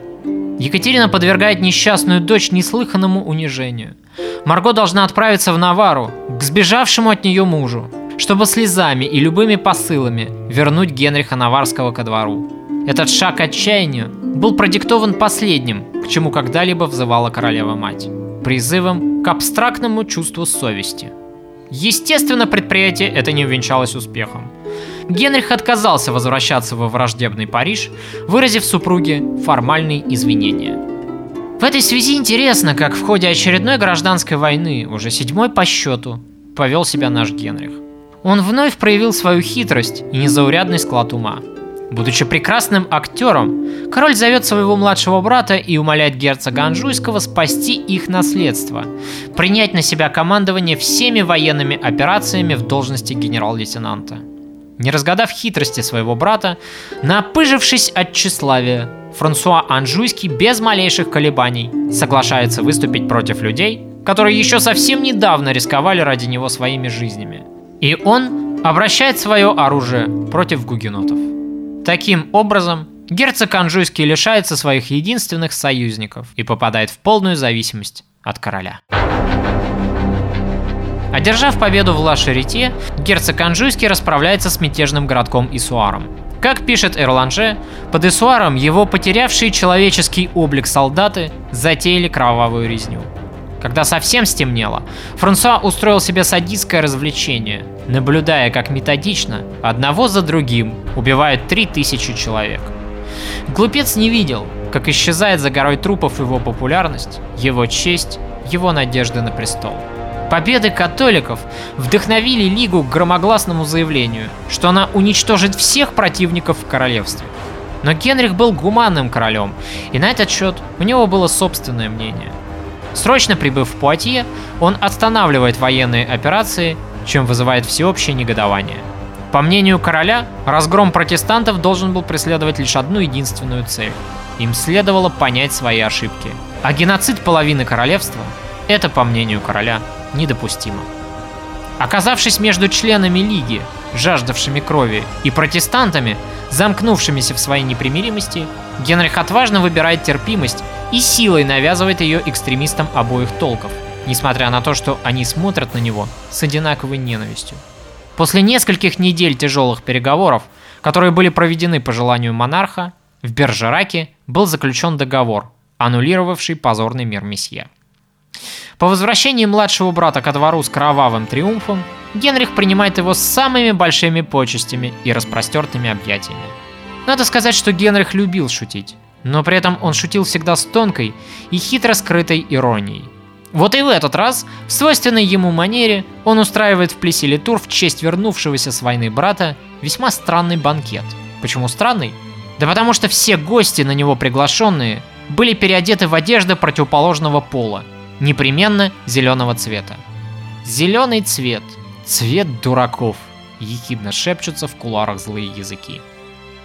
Екатерина подвергает несчастную дочь неслыханному унижению. Марго должна отправиться в Наварру к сбежавшему от нее мужу, чтобы слезами и любыми посылами вернуть Генриха Наваррского ко двору. Этот шаг отчаянию был продиктован последним, к чему когда-либо взывала королева-мать – призывом к абстрактному чувству совести. Естественно, предприятие это не увенчалось успехом. Генрих отказался возвращаться во враждебный Париж, выразив супруге формальные извинения. В этой связи интересно, как в ходе очередной гражданской войны, уже седьмой по счету, повел себя наш Генрих. Он вновь проявил свою хитрость и незаурядный склад ума. Будучи прекрасным актером, король зовет своего младшего брата и умоляет герцога Анжуйского спасти их наследство, принять на себя командование всеми военными операциями в должности генерал-лейтенанта. Не разгадав хитрости своего брата, напыжившись от тщеславия, Франсуа Анжуйский без малейших колебаний соглашается выступить против людей, которые еще совсем недавно рисковали ради него своими жизнями. И он обращает свое оружие против гугенотов. Таким образом, герцог Анжуйский лишается своих единственных союзников и попадает в полную зависимость от короля. Одержав победу в Ла-Шарите, герцог Анжуйский расправляется с мятежным городком Исуаром. Как пишет Эрланже, под Исуаром его потерявшие человеческий облик солдаты затеяли кровавую резню. Когда совсем стемнело, Франсуа устроил себе садистское развлечение, наблюдая, как методично, одного за другим, убивают 3000 человек. Глупец не видел, как исчезает за горой трупов его популярность, его честь, его надежды на престол. Победы католиков вдохновили Лигу к громогласному заявлению, что она уничтожит всех противников в королевстве. Но Генрих был гуманным королем, и на этот счет у него было собственное мнение. Срочно прибыв в Пуатье, он останавливает военные операции, чем вызывает всеобщее негодование. По мнению короля, разгром протестантов должен был преследовать лишь одну единственную цель. Им следовало понять свои ошибки. А геноцид половины королевства – это, по мнению короля, недопустимо. Оказавшись между членами Лиги, жаждавшими крови, и протестантами, замкнувшимися в своей непримиримости, Генрих отважно выбирает терпимость и силой навязывает ее экстремистам обоих толков, несмотря на то, что они смотрят на него с одинаковой ненавистью. После нескольких недель тяжелых переговоров, которые были проведены по желанию монарха, в Бержераке был заключен договор, аннулировавший позорный мир месье. По возвращении младшего брата ко двору с кровавым триумфом, Генрих принимает его с самыми большими почестями и распростертыми объятиями. Надо сказать, что Генрих любил шутить, но при этом он шутил всегда с тонкой и хитро скрытой иронией. Вот и в этот раз, в свойственной ему манере, он устраивает в Плесси-ле-Тур в честь вернувшегося с войны брата весьма странный банкет. Почему странный? Да потому что все гости, на него приглашенные, были переодеты в одежды противоположного пола, непременно зеленого цвета. «Зеленый цвет, цвет дураков», — ехидно шепчутся в кулуарах злые языки.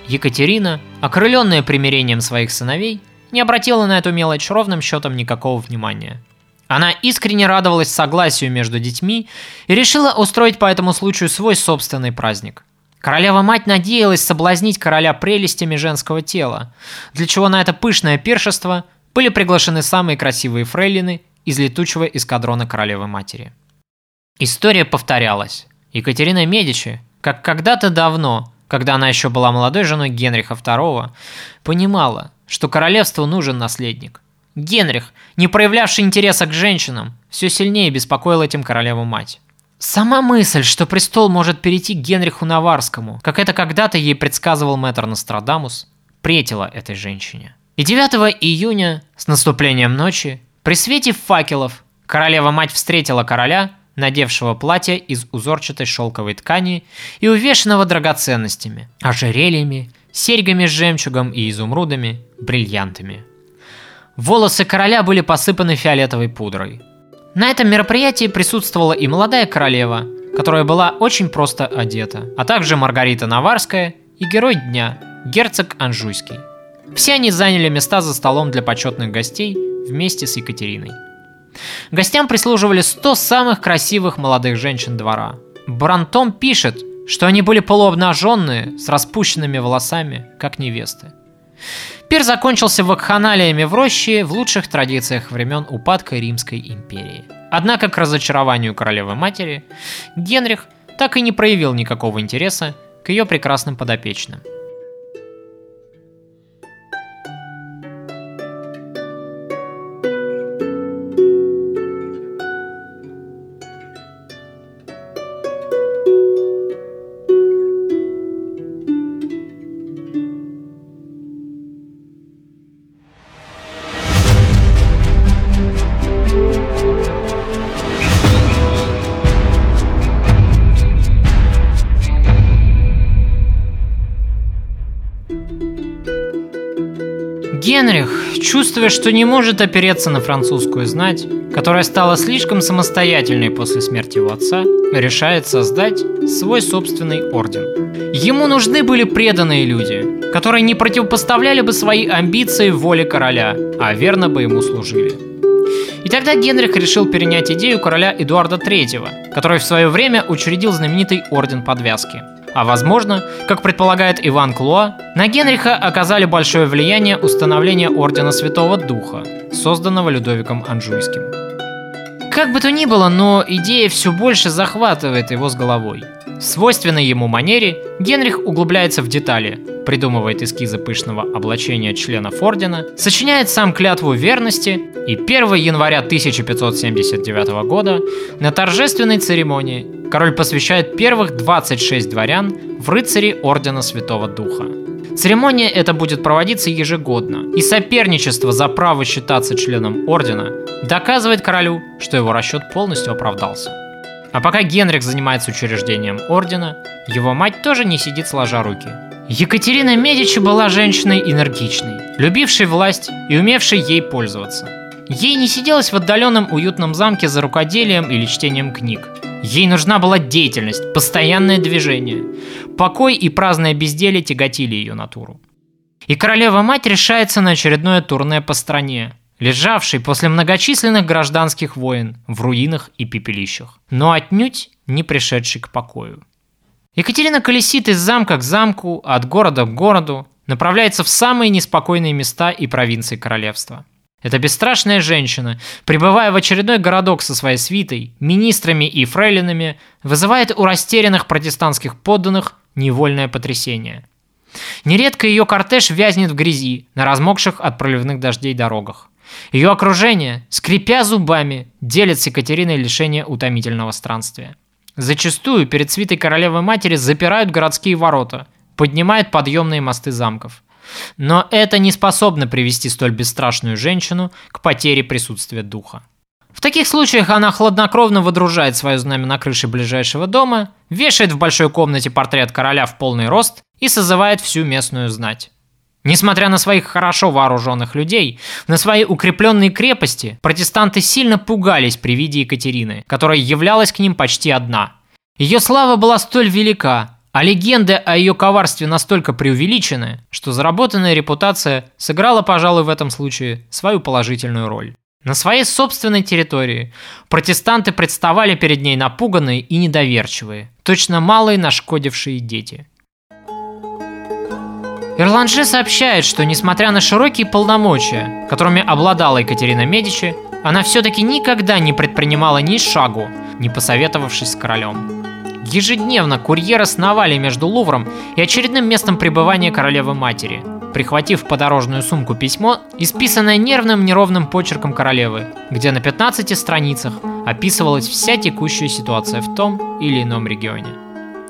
Екатерина, окрыленная примирением своих сыновей, не обратила на эту мелочь ровным счетом никакого внимания. Она искренне радовалась согласию между детьми и решила устроить по этому случаю свой собственный праздник. Королева-мать надеялась соблазнить короля прелестями женского тела, для чего на это пышное пиршество были приглашены самые красивые фрейлины из летучего эскадрона королевы-матери. История повторялась. Екатерина Медичи, как когда-то давно, когда она еще была молодой женой Генриха II, понимала, что королевству нужен наследник. Генрих, не проявлявший интереса к женщинам, все сильнее беспокоил этим королеву-мать. Сама мысль, что престол может перейти к Генриху Наваррскому, как это когда-то ей предсказывал мэтр Нострадамус, претила этой женщине. И 9 июня, с наступлением ночи, при свете факелов, королева-мать встретила короля, надевшего платье из узорчатой шелковой ткани и увешанного драгоценностями, ожерельями, серьгами с жемчугом и изумрудами, бриллиантами. Волосы короля были посыпаны фиолетовой пудрой. На этом мероприятии присутствовала и молодая королева, которая была очень просто одета, а также Маргарита Наваррская и герой дня, герцог Анжуйский. Все они заняли места за столом для почетных гостей вместе с Екатериной. Гостям прислуживали 100 самых красивых молодых женщин двора. Брантом пишет, что они были полуобнаженные, с распущенными волосами, как невесты. Пир закончился вакханалиями в роще в лучших традициях времен упадка Римской империи. Однако, к разочарованию королевы-матери, Генрих так и не проявил никакого интереса к ее прекрасным подопечным. Генрих, чувствуя, что не может опереться на французскую знать, которая стала слишком самостоятельной после смерти его отца, решает создать свой собственный орден. Ему нужны были преданные люди, которые не противопоставляли бы свои амбиции воле короля, а верно бы ему служили. И тогда Генрих решил перенять идею короля Эдуарда III, который в свое время учредил знаменитый орден подвязки. А возможно, как предполагает Иван Клуа, на Генриха оказали большое влияние установление Ордена Святого Духа, созданного Людовиком Анжуйским. Как бы то ни было, но идея все больше захватывает его с головой. В свойственной ему манере Генрих углубляется в детали, придумывает эскизы пышного облачения членов Ордена, сочиняет сам клятву верности и 1 января 1579 года на торжественной церемонии король посвящает первых 26 дворян в рыцари Ордена Святого Духа. Церемония эта будет проводиться ежегодно, и соперничество за право считаться членом Ордена доказывает королю, что его расчет полностью оправдался. А пока Генрих занимается учреждением ордена, его мать тоже не сидит сложа руки. Екатерина Медичи была женщиной энергичной, любившей власть и умевшей ей пользоваться. Ей не сиделось в отдаленном уютном замке за рукоделием или чтением книг. Ей нужна была деятельность, постоянное движение. Покой и праздное безделье тяготили ее натуру. И королева-мать решается на очередное турне по стране, лежавший после многочисленных гражданских войн в руинах и пепелищах, но отнюдь не пришедший к покою. Екатерина колесит из замка к замку, от города к городу, направляется в самые неспокойные места и провинции королевства. Эта бесстрашная женщина, прибывая в очередной городок со своей свитой, министрами и фрейлинами, вызывает у растерянных протестантских подданных невольное потрясение. Нередко ее кортеж вязнет в грязи на размокших от проливных дождей дорогах. Ее окружение, скрипя зубами, делит с Екатериной лишение утомительного странствия. Зачастую перед свитой королевы-матери запирают городские ворота, поднимают подъемные мосты замков. Но это не способно привести столь бесстрашную женщину к потере присутствия духа. В таких случаях она хладнокровно водружает свое знамя на крыше ближайшего дома, вешает в большой комнате портрет короля в полный рост и созывает всю местную знать. Несмотря на своих хорошо вооруженных людей, на свои укрепленные крепости, протестанты сильно пугались при виде Екатерины, которая являлась к ним почти одна. Ее слава была столь велика, а легенды о ее коварстве настолько преувеличены, что заработанная репутация сыграла, пожалуй, в этом случае свою положительную роль. На своей собственной территории протестанты представали перед ней напуганные и недоверчивые, точно малые нашкодившие дети. Эрланже сообщает, что несмотря на широкие полномочия, которыми обладала Екатерина Медичи, она все-таки никогда не предпринимала ни шагу, не посоветовавшись с королем. Ежедневно курьеры сновали между Лувром и очередным местом пребывания королевы-матери, прихватив в подорожную сумку письмо, исписанное нервным неровным почерком королевы, где на 15 страницах описывалась вся текущая ситуация в том или ином регионе.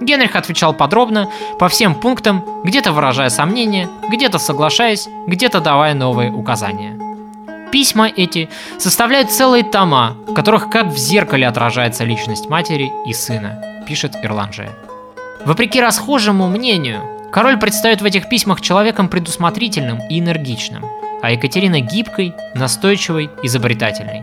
Генрих отвечал подробно, по всем пунктам, где-то выражая сомнения, где-то соглашаясь, где-то давая новые указания. Письма эти составляют целые тома, в которых как в зеркале отражается личность матери и сына, пишет Эрланже. Вопреки расхожему мнению, король предстает в этих письмах человеком предусмотрительным и энергичным, а Екатерина гибкой, настойчивой, изобретательной.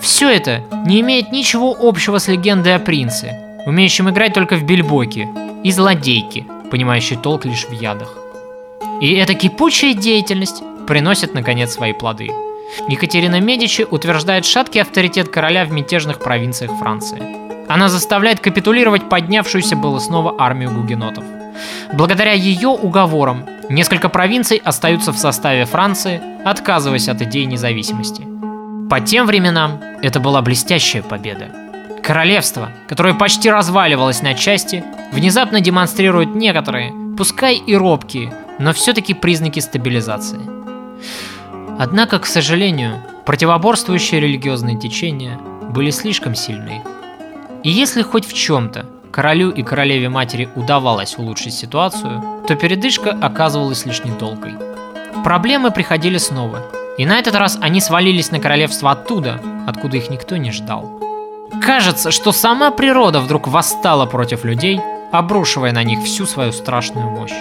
Все это не имеет ничего общего с легендой о принце, умеющим играть только в бильбоки, и злодейки, понимающей толк лишь в ядах. И эта кипучая деятельность приносит, наконец, свои плоды. Екатерина Медичи утверждает шаткий авторитет короля в мятежных провинциях Франции. Она заставляет капитулировать поднявшуюся было снова армию гугенотов. Благодаря ее уговорам несколько провинций остаются в составе Франции, отказываясь от идеи независимости. По тем временам это была блестящая победа. Королевство, которое почти разваливалось на части, внезапно демонстрирует некоторые, пускай и робкие, но все-таки признаки стабилизации. Однако, к сожалению, противоборствующие религиозные течения были слишком сильны. И если хоть в чем-то королю и королеве-матери удавалось улучшить ситуацию, то передышка оказывалась лишь недолгой. Проблемы приходили снова, и на этот раз они свалились на королевство оттуда, откуда их никто не ждал. Кажется, что сама природа вдруг восстала против людей, обрушивая на них всю свою страшную мощь.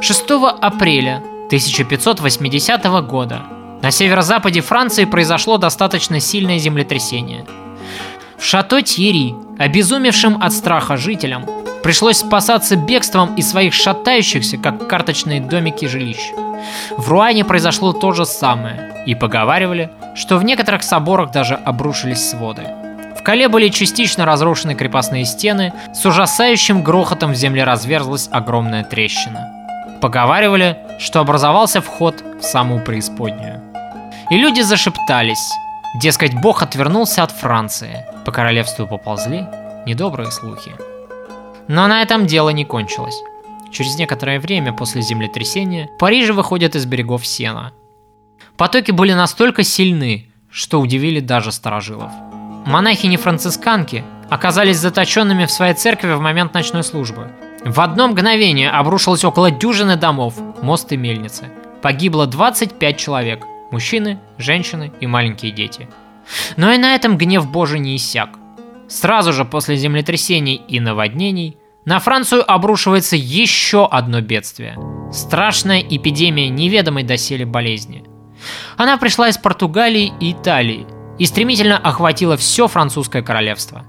6 апреля 1580 года на северо-западе Франции произошло достаточно сильное землетрясение. В Шато-Тьерри, обезумевшим от страха жителям, пришлось спасаться бегством из своих шатающихся, как карточные домики, жилищ. В Руане произошло то же самое, и поговаривали, что в некоторых соборах даже обрушились своды. В Кале были частично разрушены крепостные стены, с ужасающим грохотом в земле разверзлась огромная трещина. Поговаривали, что образовался вход в саму преисподнюю. И люди зашептались, дескать, Бог отвернулся от Франции, по королевству поползли недобрые слухи. Но на этом дело не кончилось. Через некоторое время после землетрясения Париж выходит из берегов Сена. Потоки были настолько сильны, что удивили даже старожилов. Монахини-францисканки оказались заточенными в своей церкви в момент ночной службы. В одно мгновение обрушилось около дюжины домов, мост и мельницы. Погибло 25 человек – мужчины, женщины и маленькие дети. Но и на этом гнев Божий не иссяк. Сразу же после землетрясений и наводнений на Францию обрушивается еще одно бедствие – страшная эпидемия неведомой доселе болезни. Она пришла из Португалии и Италии и стремительно охватила все французское королевство.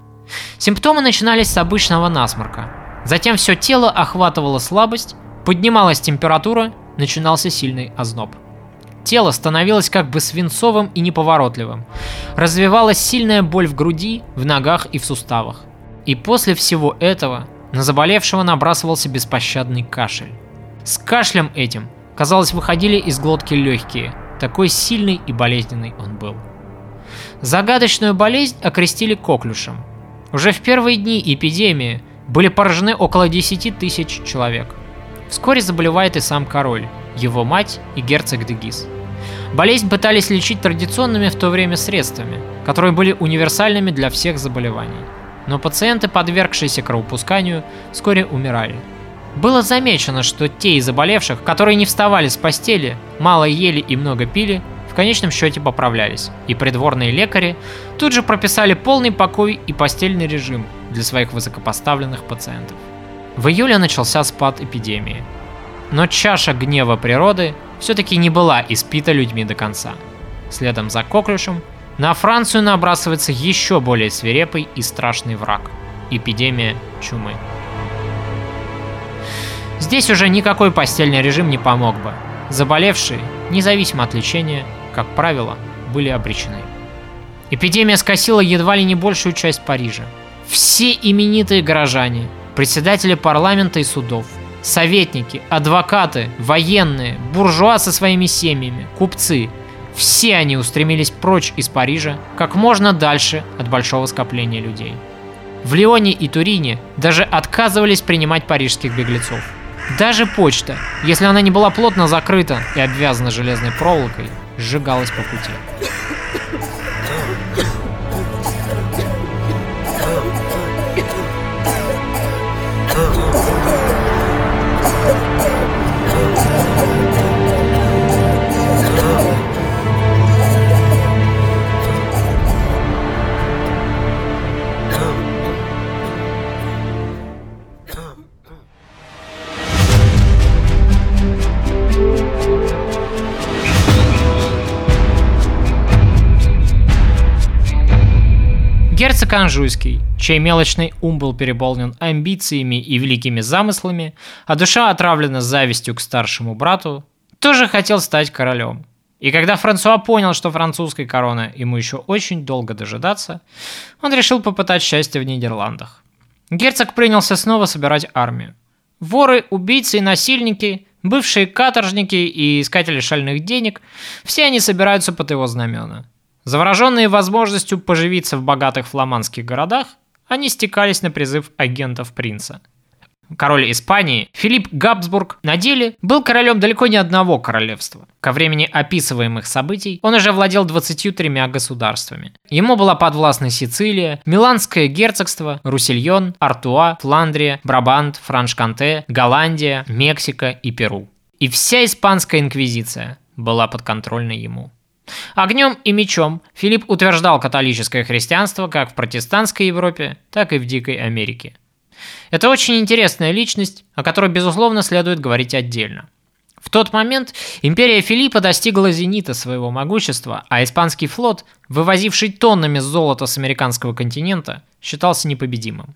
Симптомы начинались с обычного насморка. Затем все тело охватывало слабость, поднималась температура, начинался сильный озноб. Тело становилось как бы свинцовым и неповоротливым. Развивалась сильная боль в груди, в ногах и в суставах. И после всего этого на заболевшего набрасывался беспощадный кашель. С кашлем этим, казалось, выходили из глотки легкие, такой сильный и болезненный он был. Загадочную болезнь окрестили коклюшем. Уже в первые дни эпидемии были поражены около 10 тысяч человек. Вскоре заболевает и сам король, его мать и герцог де Гиз. Болезнь пытались лечить традиционными в то время средствами, которые были универсальными для всех заболеваний. Но пациенты, подвергшиеся кровопусканию, вскоре умирали. Было замечено, что те из заболевших, которые не вставали с постели, мало ели и много пили, в конечном счете поправлялись, и придворные лекари тут же прописали полный покой и постельный режим для своих высокопоставленных пациентов. В июле начался спад эпидемии. Но чаша гнева природы все-таки не была испита людьми до конца. Следом за коклюшем на Францию набрасывается еще более свирепый и страшный враг – эпидемия чумы. Здесь уже никакой постельный режим не помог бы. Заболевшие, независимо от лечения, как правило, были обречены. Эпидемия скосила едва ли не большую часть Парижа. Все именитые горожане, председатели парламента и судов, советники, адвокаты, военные, буржуа со своими семьями, купцы – все они устремились прочь из Парижа, как можно дальше от большого скопления людей. В Лионе и Турине даже отказывались принимать парижских беглецов. Даже почта, если она не была плотно закрыта и обвязана железной проволокой, сжигалась по пути. Герцог Анжуйский, чей мелочный ум был переполнен амбициями и великими замыслами, а душа отравлена завистью к старшему брату, тоже хотел стать королем. И когда Франсуа понял, что французской короны ему еще очень долго дожидаться, он решил попытать счастье в Нидерландах. Герцог принялся снова собирать армию. Воры, убийцы и насильники, бывшие каторжники и искатели шальных денег, все они собираются под его знамена. Завороженные возможностью поживиться в богатых фламандских городах, они стекались на призыв агентов принца. Король Испании Филипп Габсбург на деле был королем далеко не одного королевства. Ко времени описываемых событий он уже владел 23 государствами. Ему была подвластна Сицилия, Миланское герцогство, Руссельон, Артуа, Фландрия, Брабант, Франш-Канте, Голландия, Мексика и Перу. И вся испанская инквизиция была подконтрольна ему. Огнем и мечом Филипп утверждал католическое христианство как в протестантской Европе, так и в Дикой Америке. Это очень интересная личность, о которой, безусловно, следует говорить отдельно. В тот момент империя Филиппа достигла зенита своего могущества, а испанский флот, вывозивший тоннами золота с американского континента, считался непобедимым.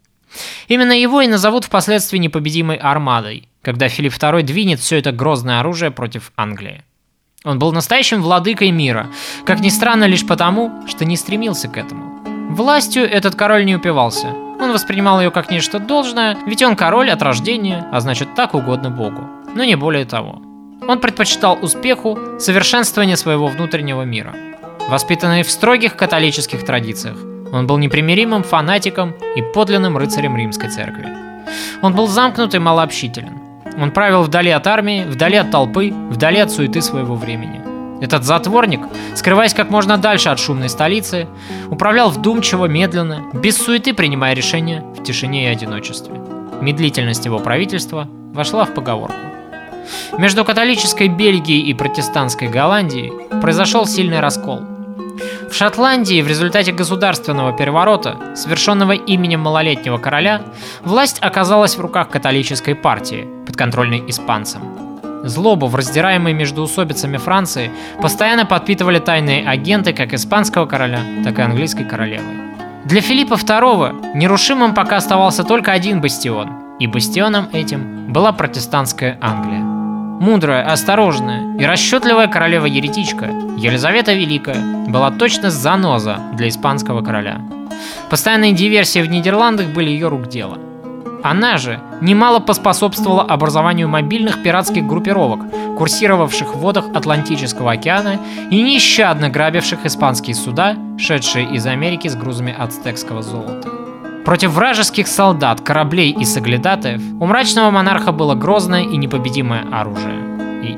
Именно его и назовут впоследствии непобедимой армадой, когда Филипп II двинет все это грозное оружие против Англии. Он был настоящим владыкой мира, как ни странно лишь потому, что не стремился к этому. Властью этот король не упивался, он воспринимал ее как нечто должное, ведь он король от рождения, а значит так угодно Богу, но не более того. Он предпочитал успеху совершенствование своего внутреннего мира. Воспитанный в строгих католических традициях, он был непримиримым фанатиком и подлинным рыцарем Римской Церкви. Он был замкнут и малообщителен. Он правил вдали от армии, вдали от толпы, вдали от суеты своего времени. Этот затворник, скрываясь как можно дальше от шумной столицы, управлял вдумчиво, медленно, без суеты принимая решения в тишине и одиночестве. Медлительность его правительства вошла в поговорку. Между католической Бельгией и протестантской Голландией произошел сильный раскол. В Шотландии в результате государственного переворота, совершенного именем малолетнего короля, власть оказалась в руках католической партии, подконтрольной испанцам. Злобу в раздираемой междоусобицами Франции постоянно подпитывали тайные агенты как испанского короля, так и английской королевы. Для Филиппа II нерушимым пока оставался только один бастион, и бастионом этим была протестантская Англия. Мудрая, осторожная и расчетливая королева-еретичка Елизавета Великая была точно заноза для испанского короля. Постоянные диверсии в Нидерландах были ее рук дело. Она же немало поспособствовала образованию мобильных пиратских группировок, курсировавших в водах Атлантического океана и нещадно грабивших испанские суда, шедшие из Америки с грузами ацтекского золота. Против вражеских солдат, кораблей и соглядатаев у мрачного монарха было грозное и непобедимое оружие.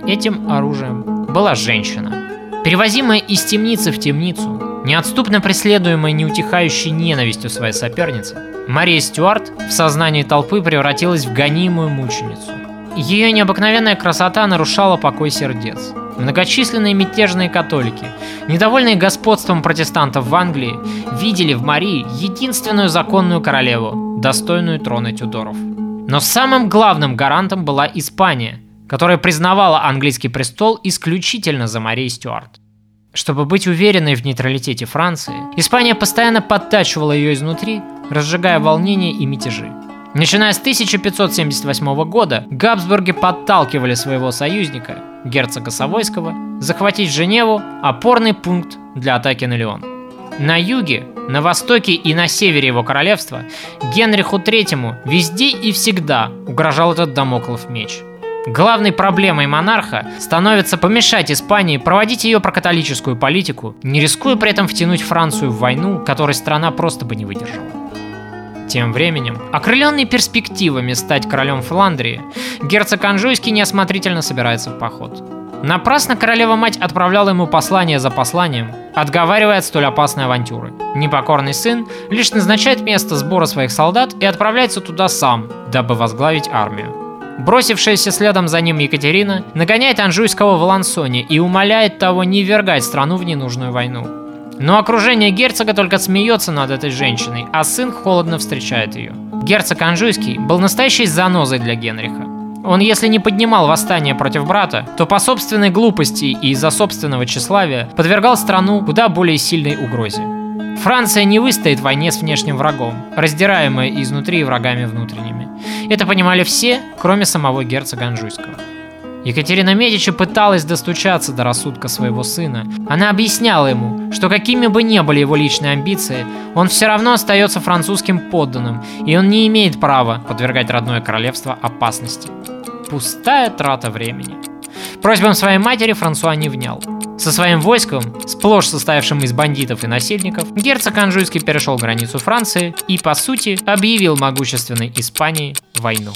И этим оружием была женщина. Перевозимая из темницы в темницу, неотступно преследуемая неутихающей ненавистью своей соперницы, Мария Стюарт в сознании толпы превратилась в гонимую мученицу. Ее необыкновенная красота нарушала покой сердец. Многочисленные мятежные католики, недовольные господством протестантов в Англии, видели в Марии единственную законную королеву, достойную трона Тюдоров. Но самым главным гарантом была Испания, которая признавала английский престол исключительно за Марией Стюарт. Чтобы быть уверенной в нейтралитете Франции, Испания постоянно подтачивала ее изнутри, разжигая волнения и мятежи. Начиная с 1578 года, Габсбурги подталкивали своего союзника, герцога Савойского, захватить Женеву, опорный пункт для атаки на Лион. На юге, на востоке и на севере его королевства Генриху III везде и всегда угрожал этот дамоклов меч. Главной проблемой монарха становится помешать Испании проводить ее прокатолическую политику, не рискуя при этом втянуть Францию в войну, которой страна просто бы не выдержала. Тем временем, окрыленный перспективами стать королем Фландрии, герцог Анжуйский неосмотрительно собирается в поход. Напрасно королева-мать отправляла ему послание за посланием, отговаривая от столь опасной авантюры. Непокорный сын лишь назначает место сбора своих солдат и отправляется туда сам, дабы возглавить армию. Бросившаяся следом за ним Екатерина нагоняет Анжуйского в Лансоне и умоляет того не ввергать страну в ненужную войну. Но окружение герцога только смеется над этой женщиной, а сын холодно встречает ее. Герцог Анжуйский был настоящей занозой для Генриха. Он, если не поднимал восстание против брата, то по собственной глупости и из-за собственного тщеславия подвергал страну куда более сильной угрозе. Франция не выстоит в войне с внешним врагом, раздираемая изнутри врагами внутренними. Это понимали все, кроме самого герцога Анжуйского. Екатерина Медичи пыталась достучаться до рассудка своего сына. Она объясняла ему, что какими бы ни были его личные амбиции, он все равно остается французским подданным, и он не имеет права подвергать родное королевство опасности. Пустая трата времени. Просьбам своей матери Франсуа не внял. Со своим войском, сплошь состоявшим из бандитов и насильников, герцог Анжуйский перешел границу Франции и, по сути, объявил могущественной Испании войну.